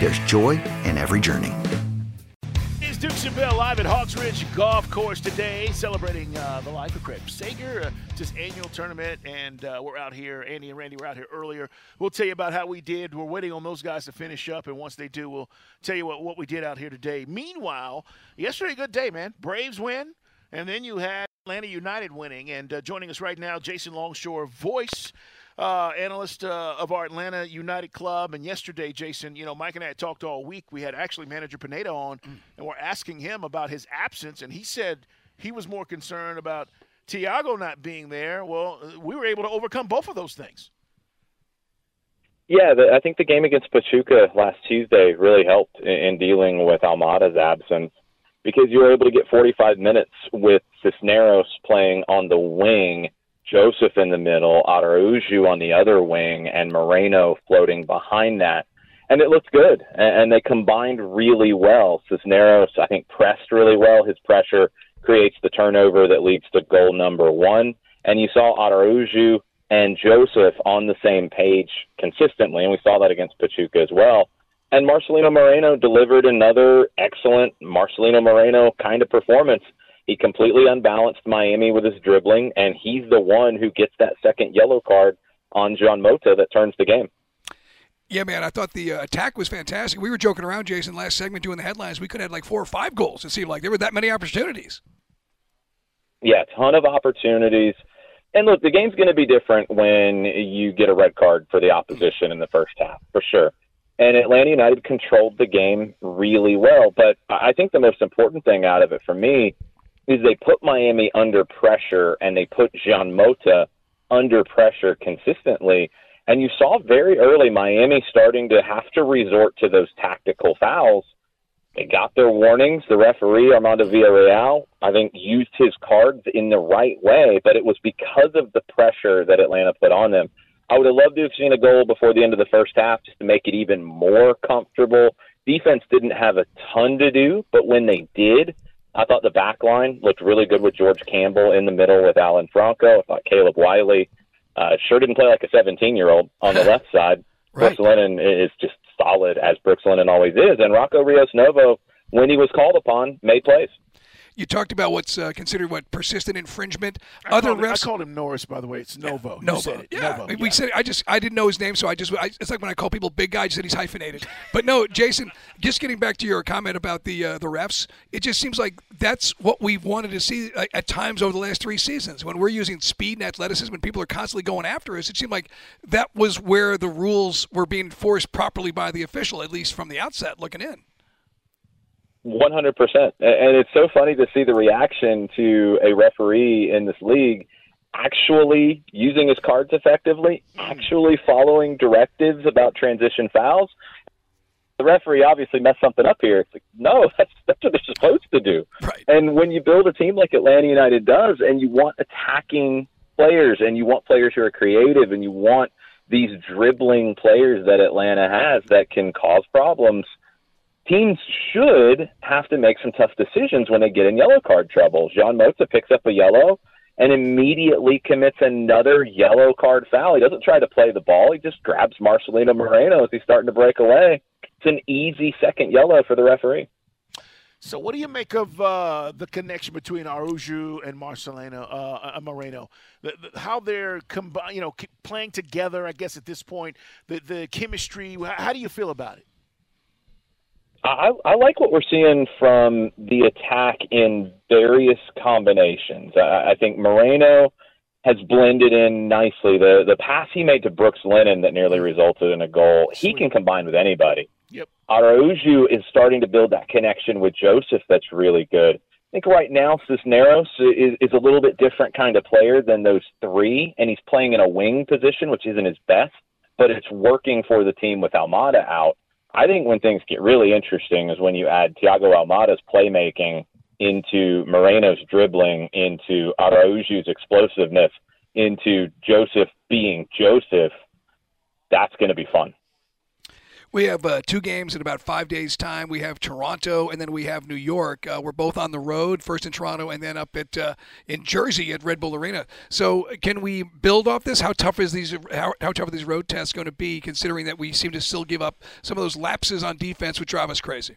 There's joy in every journey. It's Dukes and Bell live at Hawks Ridge Golf Course today, celebrating the life of Craig Sager, just annual tournament, and we're out here. Andy and Randy were out here earlier. We'll tell you about how we did. We're waiting on those guys to finish up, and once they do, we'll tell you what we did out here today. Meanwhile, yesterday, good day, man. Braves win, and then you had Atlanta United winning, and joining us right now, Jason Longshore, voice analyst of our Atlanta United club. And yesterday, Jason, you know, Mike and I had talked all week. We had actually manager Pineda on, and we're asking him about his absence, and he said he was more concerned about Thiago not being there. Well, we were able to overcome both of those things. Yeah, I think the game against Pachuca last Tuesday really helped in dealing with Almada's absence, because you were able to get 45 minutes with Cisneros playing on the wing, Joseph in the middle, Araújo on the other wing, and Moreno floating behind that. And it looked good, and they combined really well. Cisneros, I think, pressed really well. His pressure creates the turnover that leads to goal number 1. And you saw Araújo and Joseph on the same page consistently, and we saw that against Pachuca as well. And Marcelino Moreno delivered another excellent Marcelino Moreno kind of performance. He completely unbalanced Miami with his dribbling, and he's the one who gets that second yellow card on Gian Mota that turns the game. Yeah, man, I thought the attack was fantastic. We were joking around, Jason, last segment doing the headlines. We could have had like 4 or 5 goals. It seemed like there were that many opportunities. Yeah, a ton of opportunities. And look, the game's going to be different when you get a red card for the opposition in the first half, for sure. And Atlanta United controlled the game really well. But I think the most important thing out of it for me is they put Miami under pressure, and they put Gian Mota under pressure consistently. And you saw very early Miami starting to have to resort to those tactical fouls. They got their warnings. The referee, Armando Villarreal, I think used his cards in the right way, but it was because of the pressure that Atlanta put on them. I would have loved to have seen a goal before the end of the first half just to make it even more comfortable. Defense didn't have a ton to do, but when they did, I thought the back line looked really good with George Campbell in the middle with Alan Franco. I thought Caleb Wiley sure didn't play like a 17-year-old on the left side. Right. Brooks Lennon is just solid, as Brooks Lennon always is. And Rocco Rios Novo, when he was called upon, made plays. You talked about what's considered, persistent infringement. I called him Norris, by the way. It's Novo. Yeah, Novo. Yeah. Novo. We said it. I didn't know his name, so I it's like when I call people big guy, I just said he's hyphenated. But no, Jason, just getting back to your comment about the refs, it just seems like that's what we've wanted to see at times over the last 3 seasons. When we're using speed and athleticism, when people are constantly going after us, it seemed like that was where the rules were being enforced properly by the official, at least from the outset looking in. 100%. And it's so funny to see the reaction to a referee in this league actually using his cards effectively, actually following directives about transition fouls. The referee obviously messed something up here. It's like, no, that's what they're supposed to do. Right. And when you build a team like Atlanta United does, and you want attacking players, and you want players who are creative, and you want these dribbling players that Atlanta has that can cause problems, teams should have to make some tough decisions when they get in yellow card trouble. Gian Mota picks up a yellow and immediately commits another yellow card foul. He doesn't try to play the ball. He just grabs Marcelino Moreno as he's starting to break away. It's an easy second yellow for the referee. So what do you make of the connection between Araújo and Marcelino Moreno? How they're playing together, I guess, at this point, the chemistry. How do you feel about it? I like what we're seeing from the attack in various combinations. I think Moreno has blended in nicely. The pass he made to Brooks Lennon that nearly resulted in a goal, he can combine with anybody. Yep. Araújo is starting to build that connection with Joseph that's really good. I think right now Cisneros is a little bit different kind of player than those three, and he's playing in a wing position, which isn't his best, but it's working for the team with Almada out. I think when things get really interesting is when you add Thiago Almada's playmaking into Moreno's dribbling, into Araújo's explosiveness, into Joseph being Joseph. That's going to be fun. We have two games in about 5 days' time. We have Toronto, and then we have New York. We're both on the road, first in Toronto and then up at in Jersey at Red Bull Arena. So can we build off this? How tough are these road tests going to be, considering that we seem to still give up some of those lapses on defense which drive us crazy?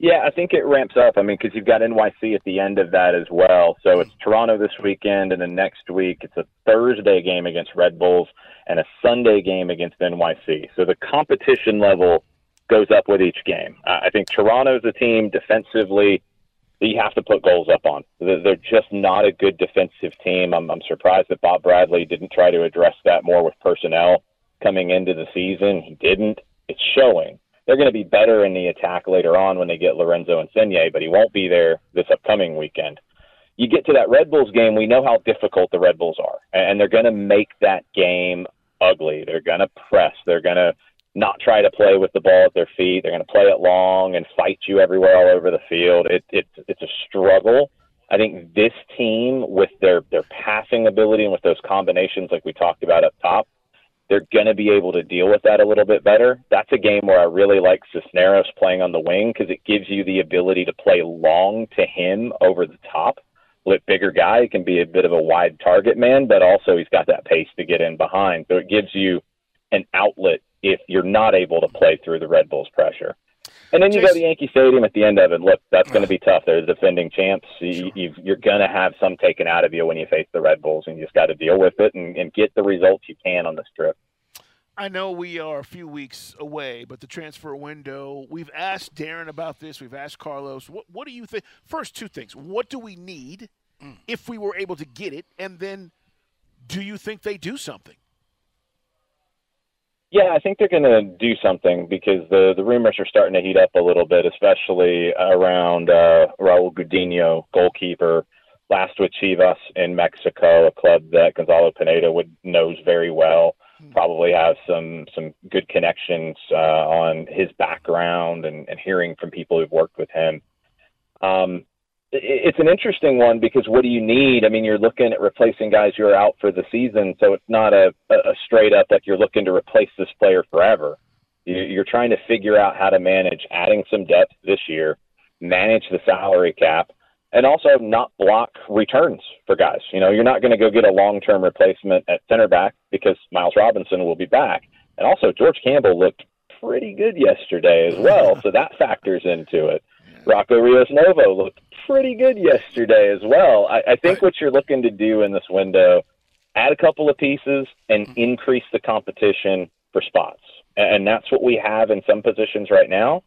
Yeah, I think it ramps up. I mean, because you've got NYC at the end of that as well. So it's Toronto this weekend, and then next week it's a Thursday game against Red Bulls and a Sunday game against NYC. So the competition level goes up with each game. I think Toronto's a team defensively that you have to put goals up on. They're just not a good defensive team. I'm surprised that Bob Bradley didn't try to address that more with personnel coming into the season. He didn't. It's showing. They're going to be better in the attack later on when they get Lorenzo Insigne, but he won't be there this upcoming weekend. You get to that Red Bulls game, we know how difficult the Red Bulls are, and they're going to make that game ugly. They're going to press. They're going to not try to play with the ball at their feet. They're going to play it long and fight you everywhere all over the field. It's a struggle. I think this team, with their passing ability and with those combinations like we talked about up top, they're going to be able to deal with that a little bit better. That's a game where I really like Cisneros playing on the wing because it gives you the ability to play long to him over the top. Lit bigger guy, he can be a bit of a wide target man, but also he's got that pace to get in behind. So it gives you an outlet if you're not able to play through the Red Bulls' pressure. And then you go to Yankee Stadium at the end of it. Look, that's going to be tough. They're the defending champs. You're going to have some taken out of you when you face the Red Bulls, and you just got to deal with it and get the results you can on this trip. I know we are a few weeks away, but the transfer window, we've asked Darren about this. We've asked Carlos. What do you think? First, two things. What do we need if we were able to get it? And then do you think they do something? Yeah, I think they're going to do something because the rumors are starting to heat up a little bit, especially around Raul Godinho, goalkeeper, last with Chivas in Mexico, a club that Gonzalo Pineda knows very well, probably has some good connections on his background and hearing from people who've worked with him. It's an interesting one because what do you need? I mean, you're looking at replacing guys who are out for the season, so it's not a straight up like you're looking to replace this player forever. You're trying to figure out how to manage adding some depth this year, manage the salary cap, and also not block returns for guys. You know, you're not going to go get a long-term replacement at center back because Miles Robinson will be back. And also, George Campbell looked pretty good yesterday as well, so that factors into it. Rocco Rios Novo looked pretty good yesterday as well. I think what you're looking to do in this window, add a couple of pieces and increase the competition for spots. And that's what we have in some positions right now.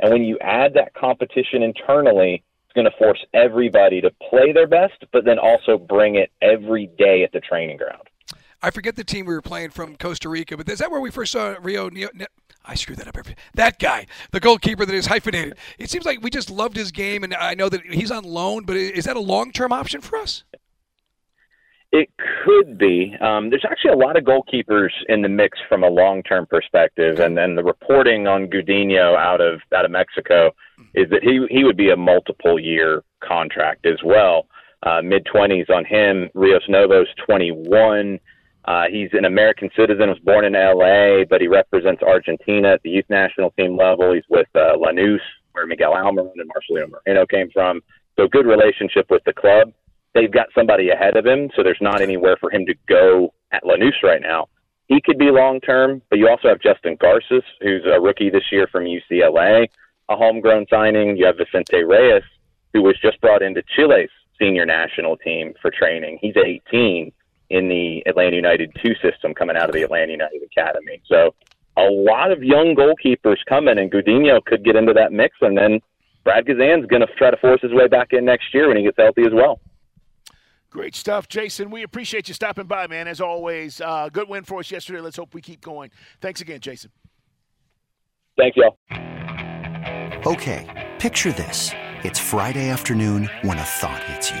And when you add that competition internally, it's going to force everybody to play their best, but then also bring it every day at the training ground. I forget the team we were playing from Costa Rica, but is that where we first saw Rio? I screwed that up. That guy, the goalkeeper that is hyphenated. It seems like we just loved his game, and I know that he's on loan, but is that a long-term option for us? It could be. There's actually a lot of goalkeepers in the mix from a long-term perspective, and then the reporting on Godinho out of Mexico is that he would be a multiple-year contract as well. Mid-20s on him. Rios Novo's 21. He's an American citizen, was born in L.A., but he represents Argentina at the youth national team level. He's with Lanús, where Miguel Almirón and Marcelino Moreno came from. So good relationship with the club. They've got somebody ahead of him, so there's not anywhere for him to go at Lanús right now. He could be long-term, but you also have Justin Garces, who's a rookie this year from UCLA, a homegrown signing. You have Vicente Reyes, who was just brought into Chile's senior national team for training. He's 18. In the Atlanta United 2 system coming out of the Atlanta United Academy. So a lot of young goalkeepers coming, and Godinho could get into that mix, and then Brad Gazan's going to try to force his way back in next year when he gets healthy as well. Great stuff, Jason. We appreciate you stopping by, man, as always. Good win for us yesterday. Let's hope we keep going. Thanks again, Jason. Thank you. Okay, picture this. It's Friday afternoon when a thought hits you.